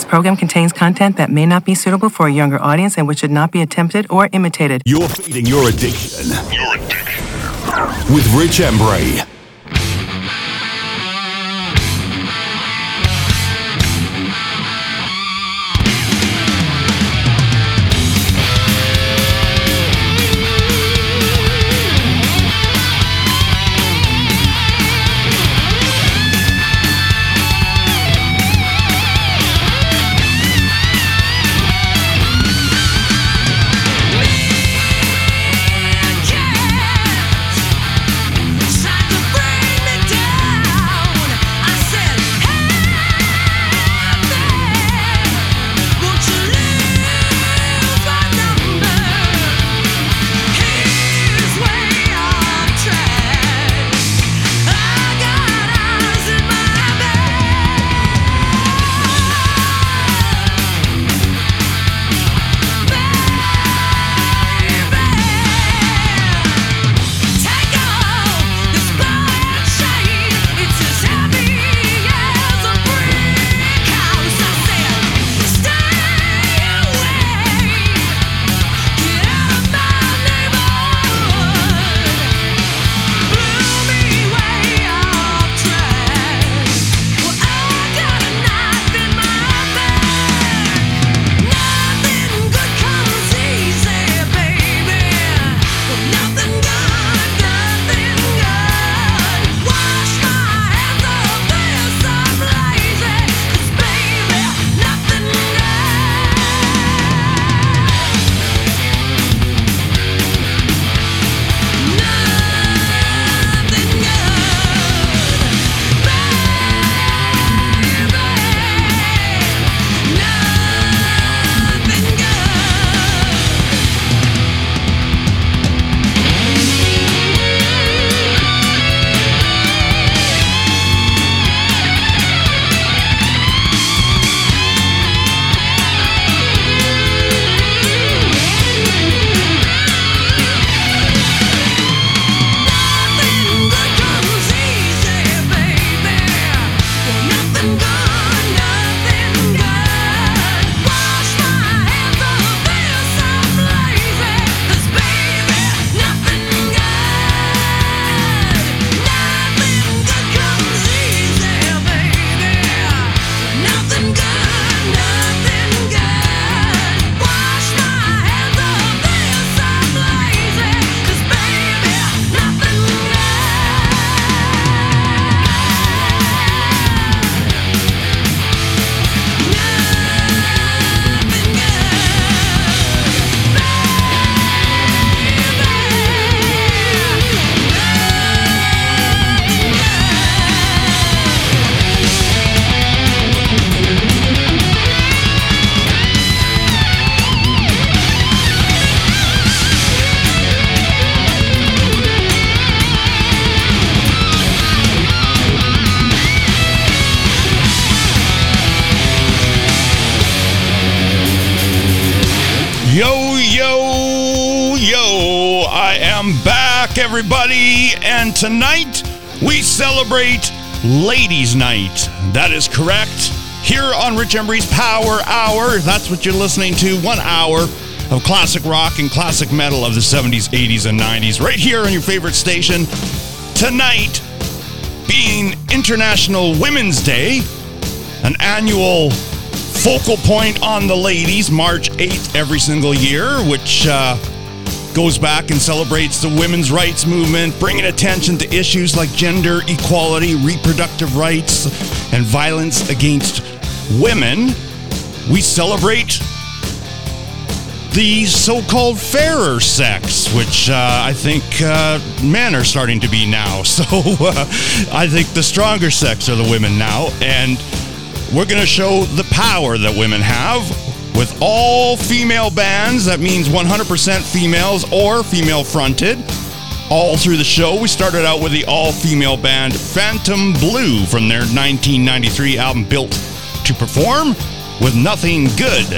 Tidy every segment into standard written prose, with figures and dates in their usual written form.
This program contains content that may not be suitable for a younger audience and which should not be attempted or imitated. You're feeding your addiction. Your addiction. With Rich Embury. Everybody, and tonight we celebrate Ladies' Night. That is correct. Here on Rich Embury's Power Hour, that's what you're listening to. 1 hour of classic rock and classic metal of the 70s, 80s, and 90s, right here on your favorite station. Tonight, being International Women's Day, an annual focal point on the ladies, March 8th every single year, which goes back and celebrates the women's rights movement, bringing attention to issues like gender equality, reproductive rights, and violence against women. We celebrate the so-called fairer sex, which I think men are starting to be now. So I think the stronger sex are the women now. And we're going to show the power that women have with all female bands. That means 100% females or female fronted. All through the show, we started out with the all-female band Phantom Blue from their 1993 album Built to Perform with Nothing Good.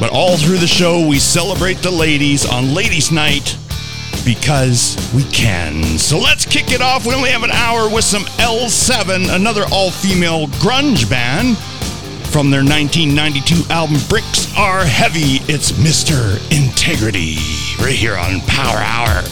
But all through the show, we celebrate the ladies on Ladies' Night because we can. So let's kick it off. We only have an hour with some L7, another all-female grunge band From their 1992 album Bricks Are Heavy, it's Mr. Integrity, right here on Power Hour.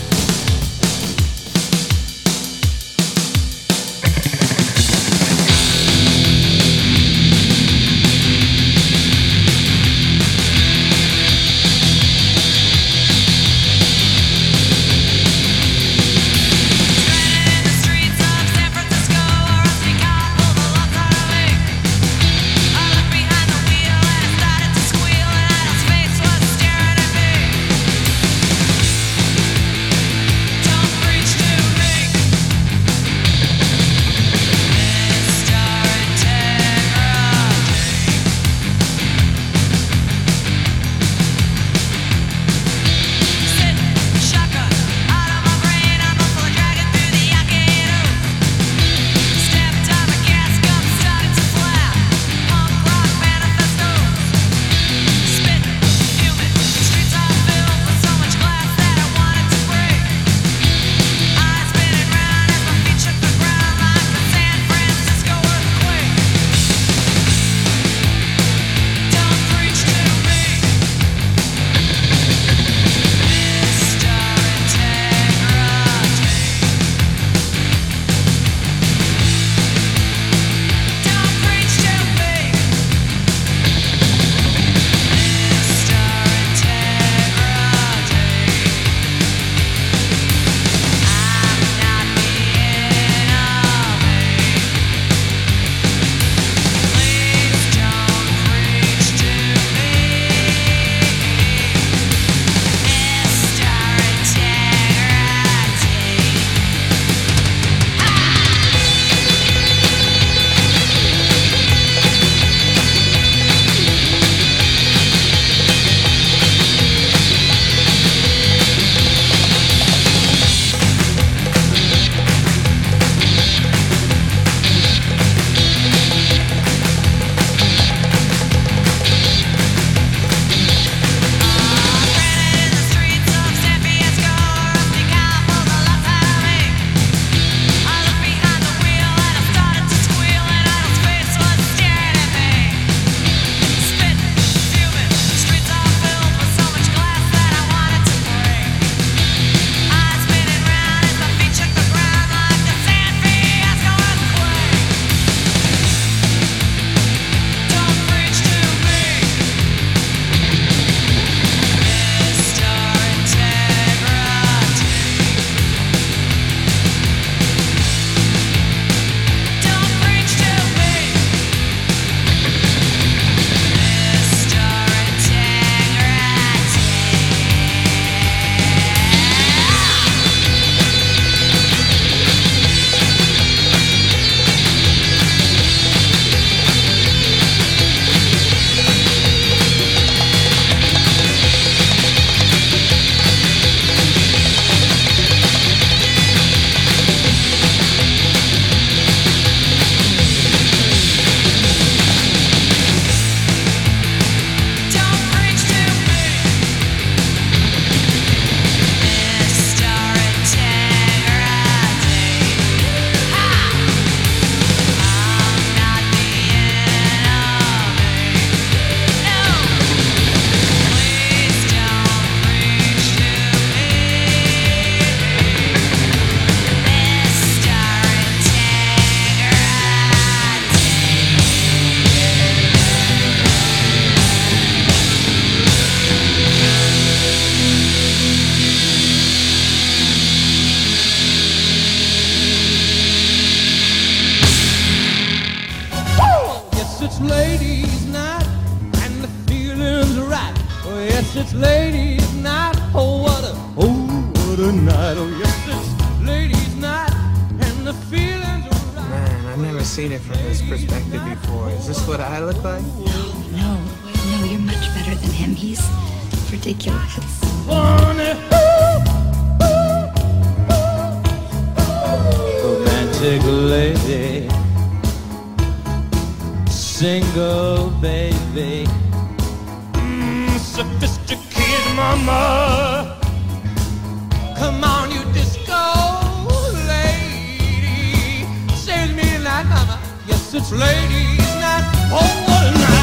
Ladies, not all night.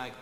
my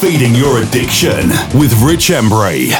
Feeding Your Addiction with Rich Embury.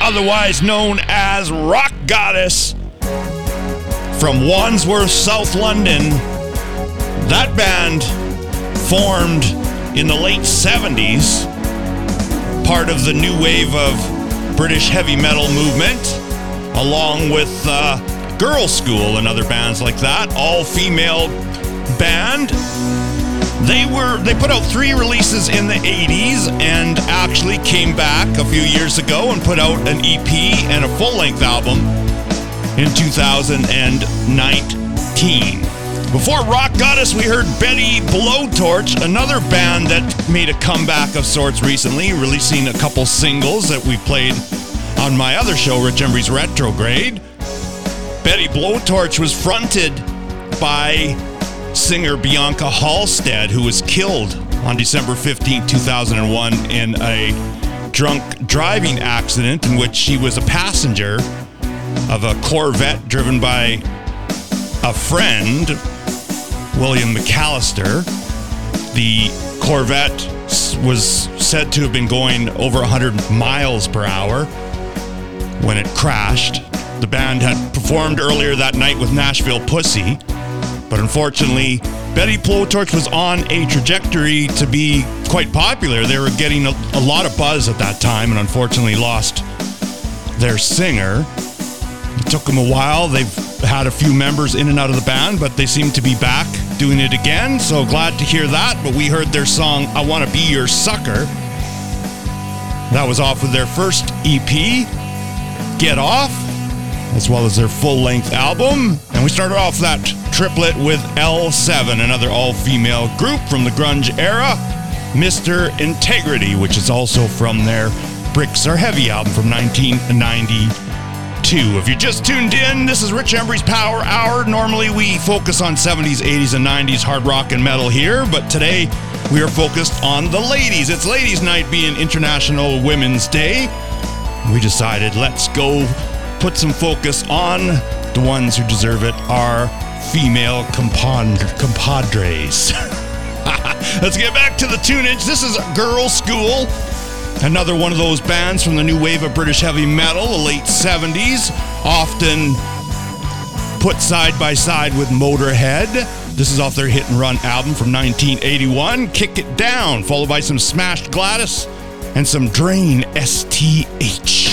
Otherwise known as Rock Goddess, from Wandsworth, South London. That band formed in the late 70s, part of the new wave of British heavy metal movement, along with Girlschool and other bands like that, all-female band. They put out 3 releases in the 80s and actually came back a few years ago and put out an EP and a full-length album in 2019. Before Rock Goddess, we heard Betty Blowtorch, another band that made a comeback of sorts recently, releasing a couple singles that we played on my other show, Rich Embury's Retrograde. Betty Blowtorch was fronted by singer Bianca Halstead, who was killed on December 15, 2001 in a drunk driving accident in which she was a passenger of a Corvette driven by a friend, William McAllister. The Corvette was said to have been going over 100 miles per hour when it crashed. The band had performed earlier that night with Nashville Pussy. But unfortunately, Betty Blowtorch was on a trajectory to be quite popular. They were getting a lot of buzz at that time and unfortunately lost their singer. It took them a while. They've had a few members in and out of the band, but they seem to be back doing it again. So glad to hear that. But we heard their song, I Want to Be Your Sucker. That was off of their first EP, Get Off, as well as their full-length album. And we started off that triplet with L7, another all-female group from the grunge era, Mr. Integrity, which is also from their Bricks Are Heavy album from 1992. If you just tuned in, this is Rich Embury's Power Hour. Normally we focus on 70s, 80s, and 90s hard rock and metal here, but today we are focused on the ladies. It's Ladies' Night, being International Women's Day. We decided, let's go put some focus on the ones who deserve it, our female compadres. Let's get back to the tunage. This is Girlschool, another one of those bands from the new wave of British heavy metal, the late 70s, often put side by side with Motorhead. This is off their Hit and Run album from 1981, Kick It Down, followed by some Smashed Gladys and some Drain STH.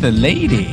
The lady.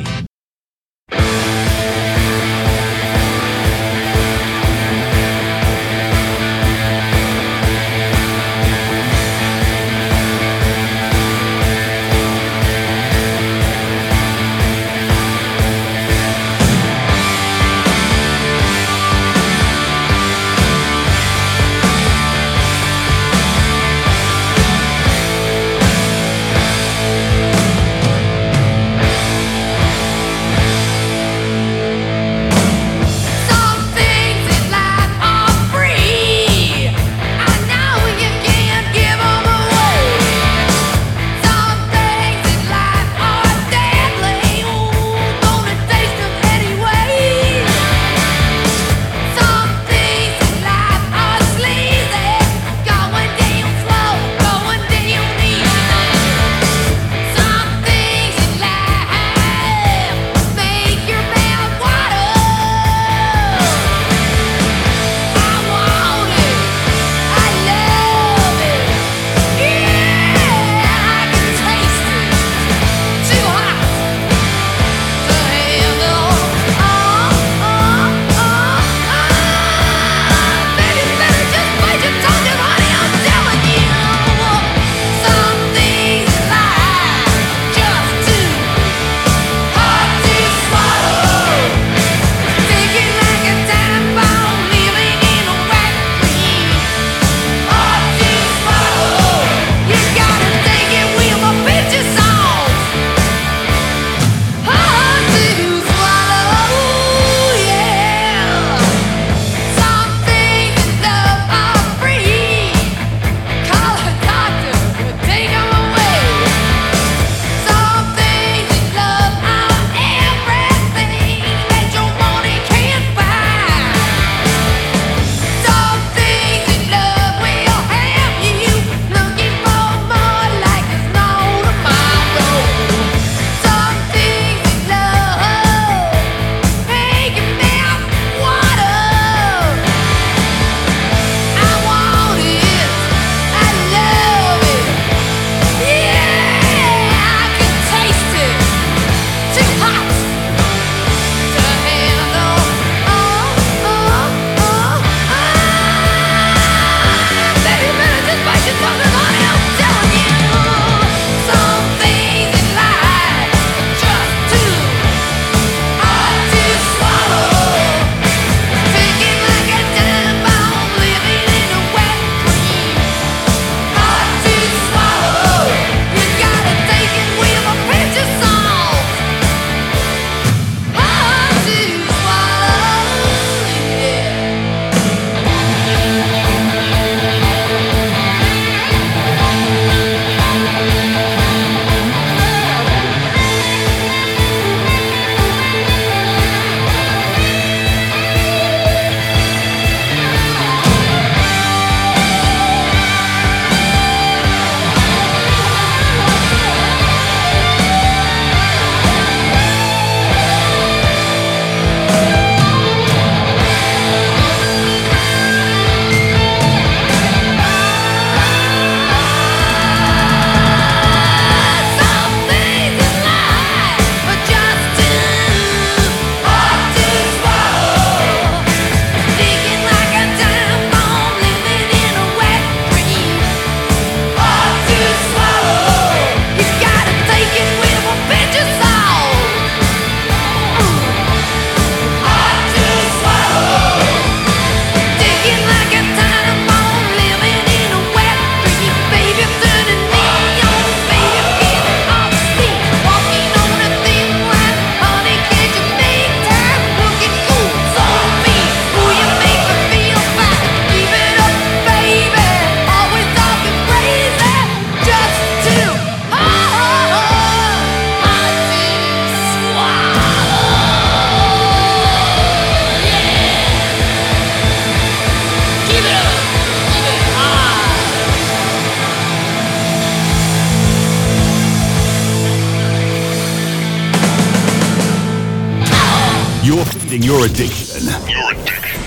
You're feeding your addiction. Your addiction.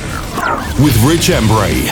With Rich Embury.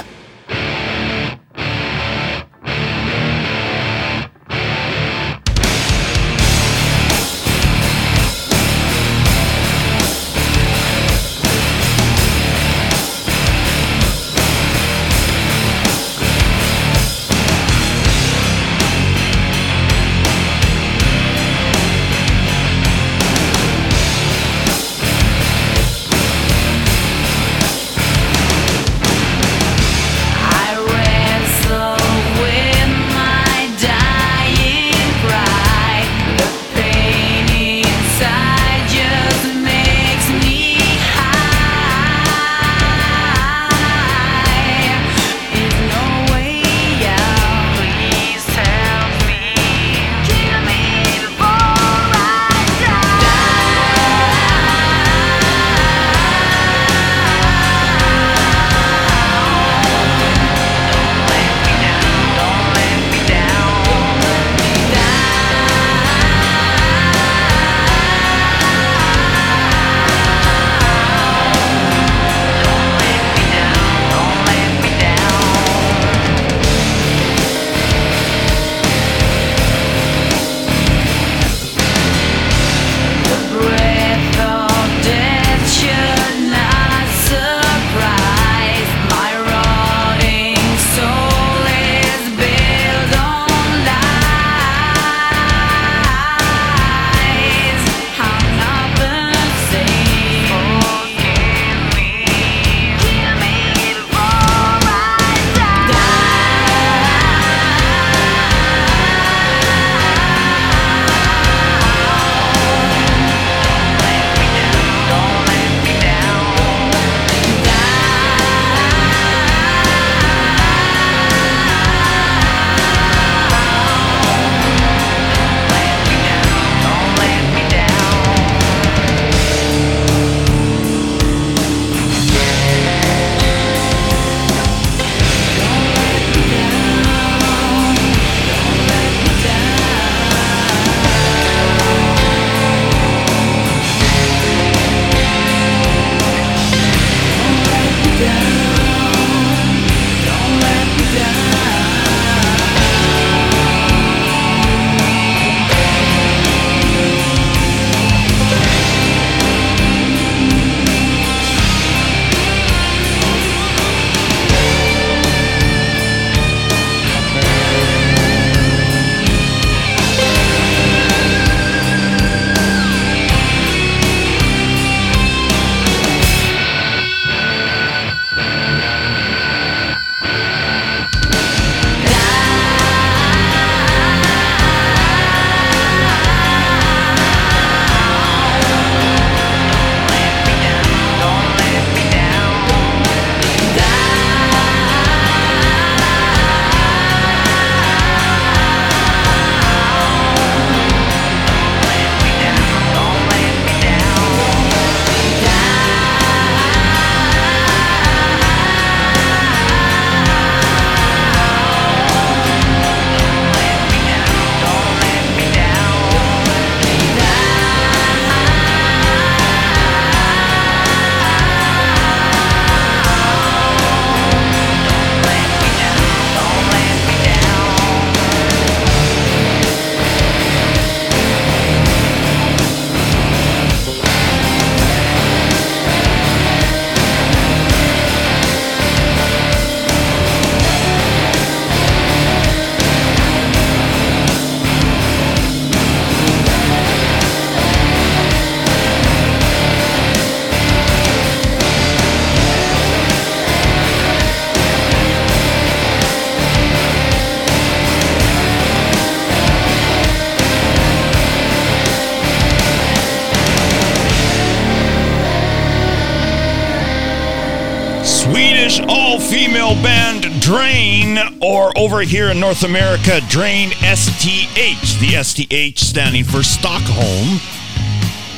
Over here in North America, Drain STH, the STH standing for Stockholm.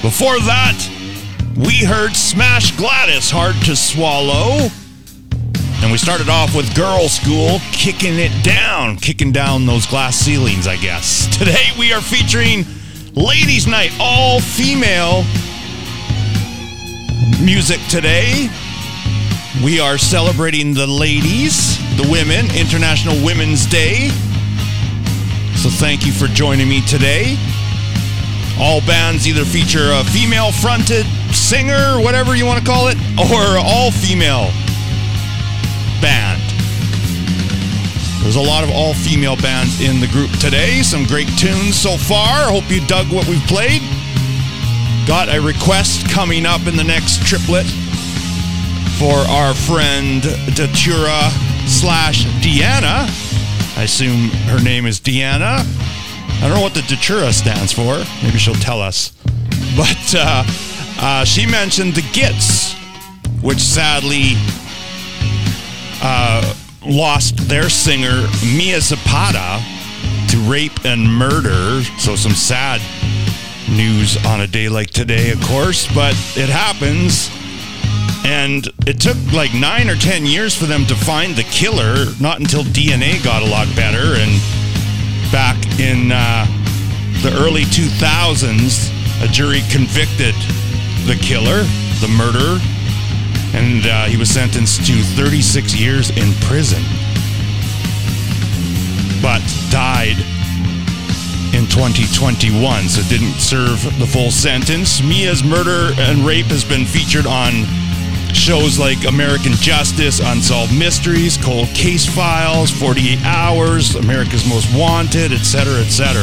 Before that, we heard Smashed Gladys, Hard to Swallow. And we started off with Girlschool, Kicking Down those glass ceilings, I guess. Today we are featuring Ladies Night, all female music today. We are celebrating the ladies, the women, International Women's Day. So thank you for joining me today. All bands either feature a female-fronted singer, whatever you want to call it, or all-female band. There's a lot of all-female bands in the group today. Some great tunes so far. Hope you dug what we've played. Got a request coming up in the next triplet for our friend Datura / Deanna. I assume her name is Deanna. I don't know what the Datura stands for. Maybe she'll tell us. But she mentioned The Gits, which sadly lost their singer Mia Zapata to rape and murder. So some sad news on a day like today, of course, but it happens. And it took like 9 or 10 years for them to find the killer, not until DNA got a lot better. And back in the early 2000s, a jury convicted the killer, the murderer, and he was sentenced to 36 years in prison, but died in 2021, so didn't serve the full sentence. Mia's murder and rape has been featured on shows like American Justice, Unsolved Mysteries, Cold Case Files, 48 Hours, America's Most Wanted, etc., etc.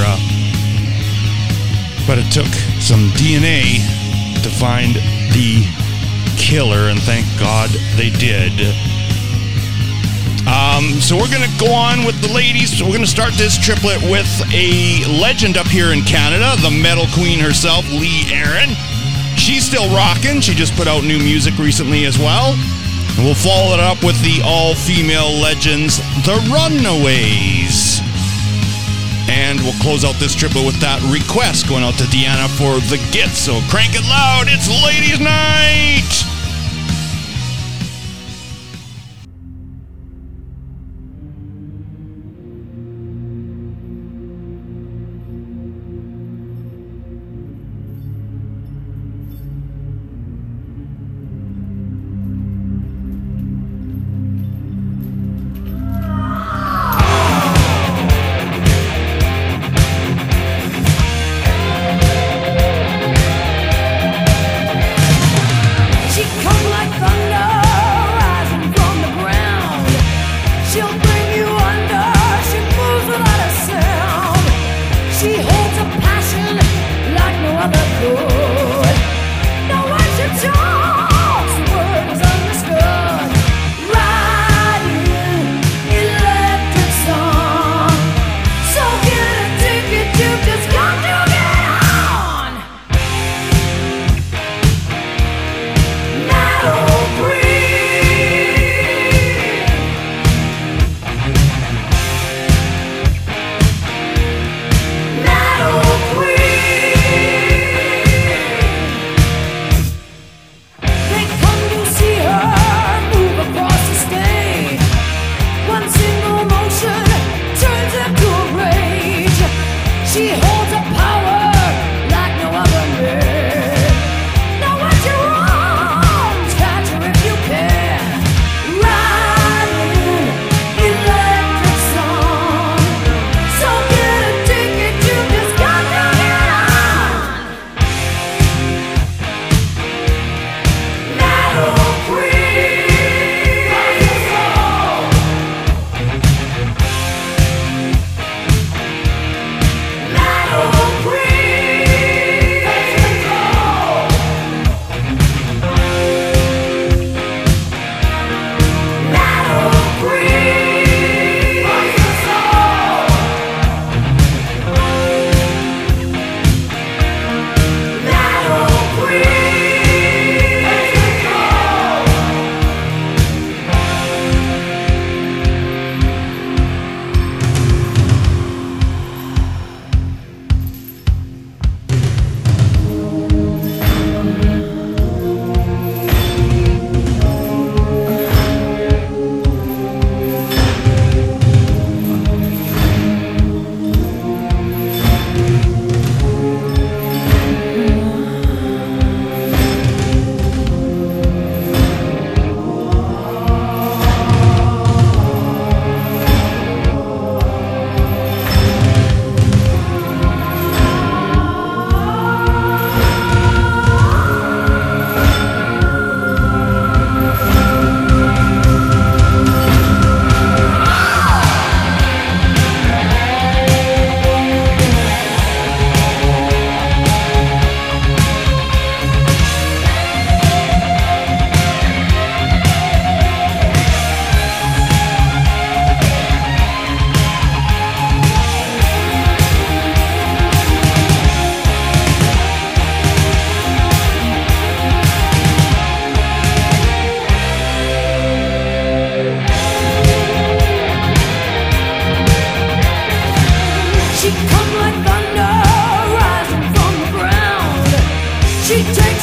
But it took some DNA to find the killer, and thank God they did. So we're going to go on with the ladies. We're going to start this triplet with a legend up here in Canada, the Metal Queen herself, Lee Aaron. She's still rocking. She just put out new music recently as well. And we'll follow it up with the all-female legends, the Runaways. And we'll close out this triplet with that request going out to Deanna for The Gits. So crank it loud. It's Ladies Night!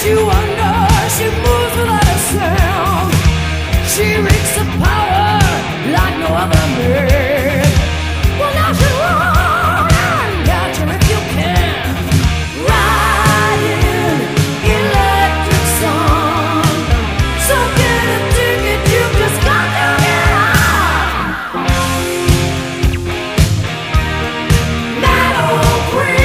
you under. She moves without a sound. She reeks of power like no other man. Well, now she run, catch her if you can. Riding electric song. So get a ticket, you just got to get on. Metal Queen.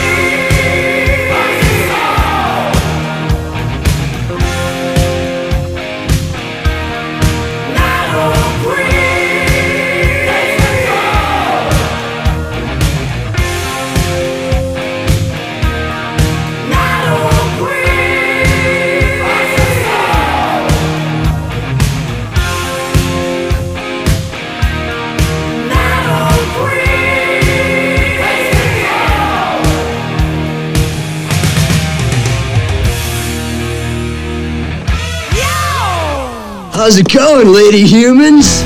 How's it going, lady humans?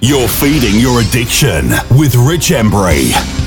You're feeding your addiction with Rich Embury. It's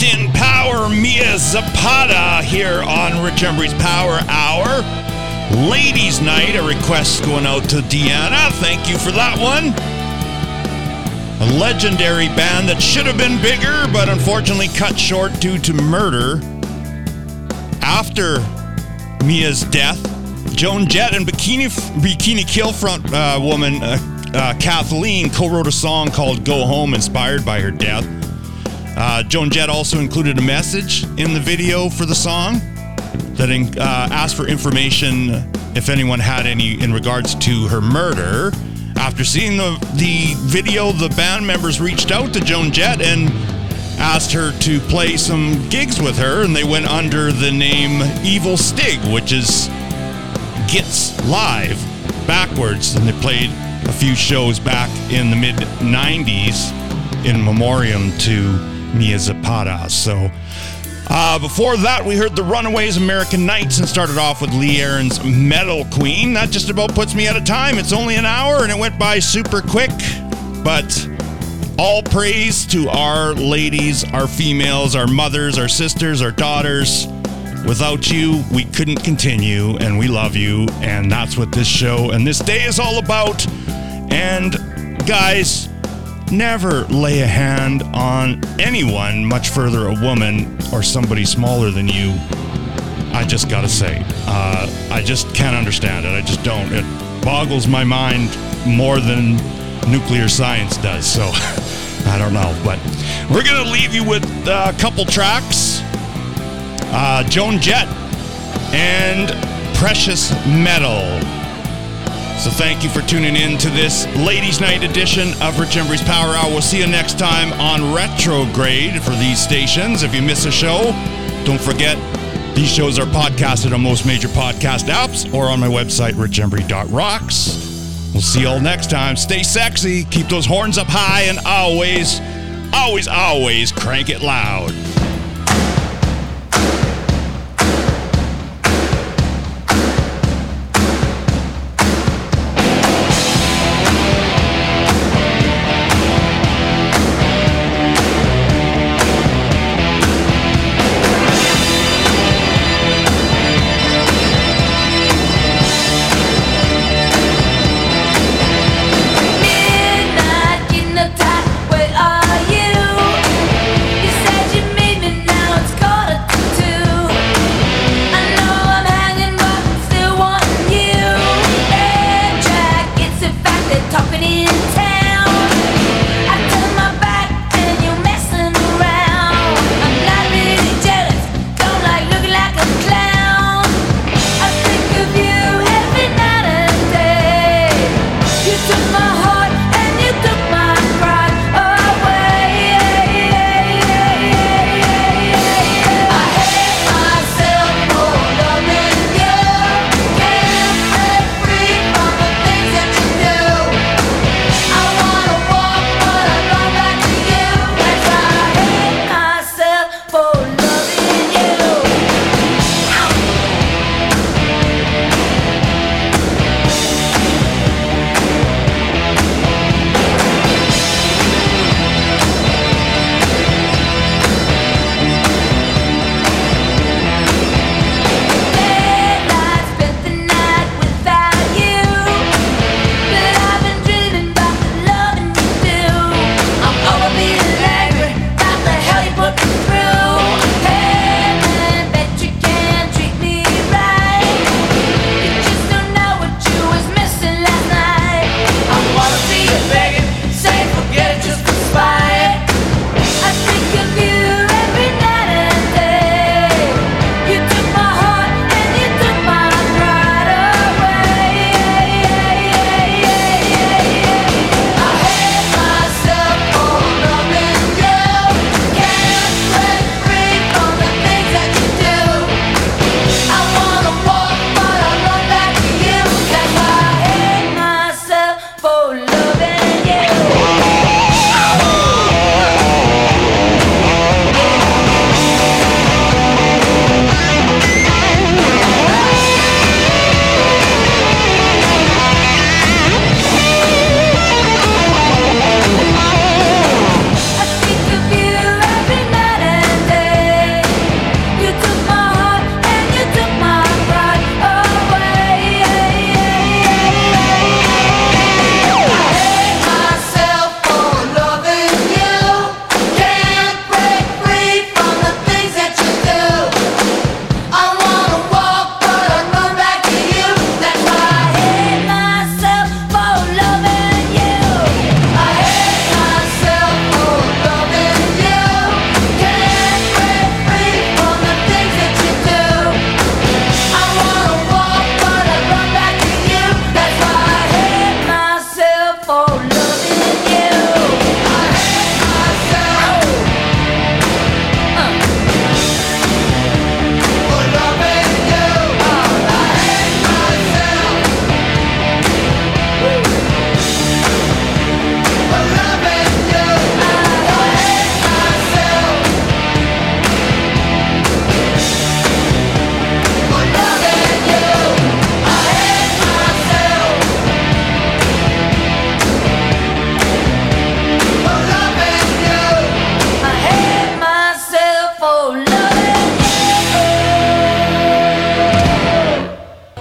Austin Power, Mia Zapata here on Rich Embury's Power Hour. Ladies' Night, a request going out to Deanna. Thank you for that one. A legendary band that should have been bigger, but unfortunately cut short due to murder. After Mia's death, Joan Jett and Bikini Kill front woman Kathleen co-wrote a song called Go Home, inspired by her death. Joan Jett also included a message in the video for the song that asked for information if anyone had any in regards to her murder. After seeing the video, the band members reached out to Joan Jett and asked her to play some gigs with her, and they went under the name Evil Stig, which is Gits Live backwards, and they played a few shows back in the mid-90s in memoriam to Mia Zapata. So before that, we heard The Runaways, American Nights, and started off with Lee Aaron's Metal Queen. That just about puts me out of time. It's only an hour, and it went by super quick. But all praise to our ladies, our females, our mothers, our sisters, our daughters. Without you, we couldn't continue, and we love you. And that's what this show and this day is all about. And guys, never lay a hand on anyone, much further a woman or somebody smaller than you. I just gotta say, I just can't understand it. I just don't. It boggles my mind more than nuclear science does. So I don't know, but we're gonna leave you with a couple tracks. Joan Jett and Precious Metal. So thank you for tuning in to this Ladies' Night edition of Rich Embury's Power Hour. We'll see you next time on Retrograde for these stations. If you miss a show, don't forget, these shows are podcasted on most major podcast apps or on my website, richembury.rocks. We'll see you all next time. Stay sexy, keep those horns up high, and always, always, always crank it loud. Midnight in the dark, where are you? You said you made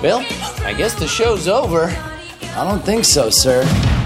Bill, I guess the show's over. I don't think so, sir.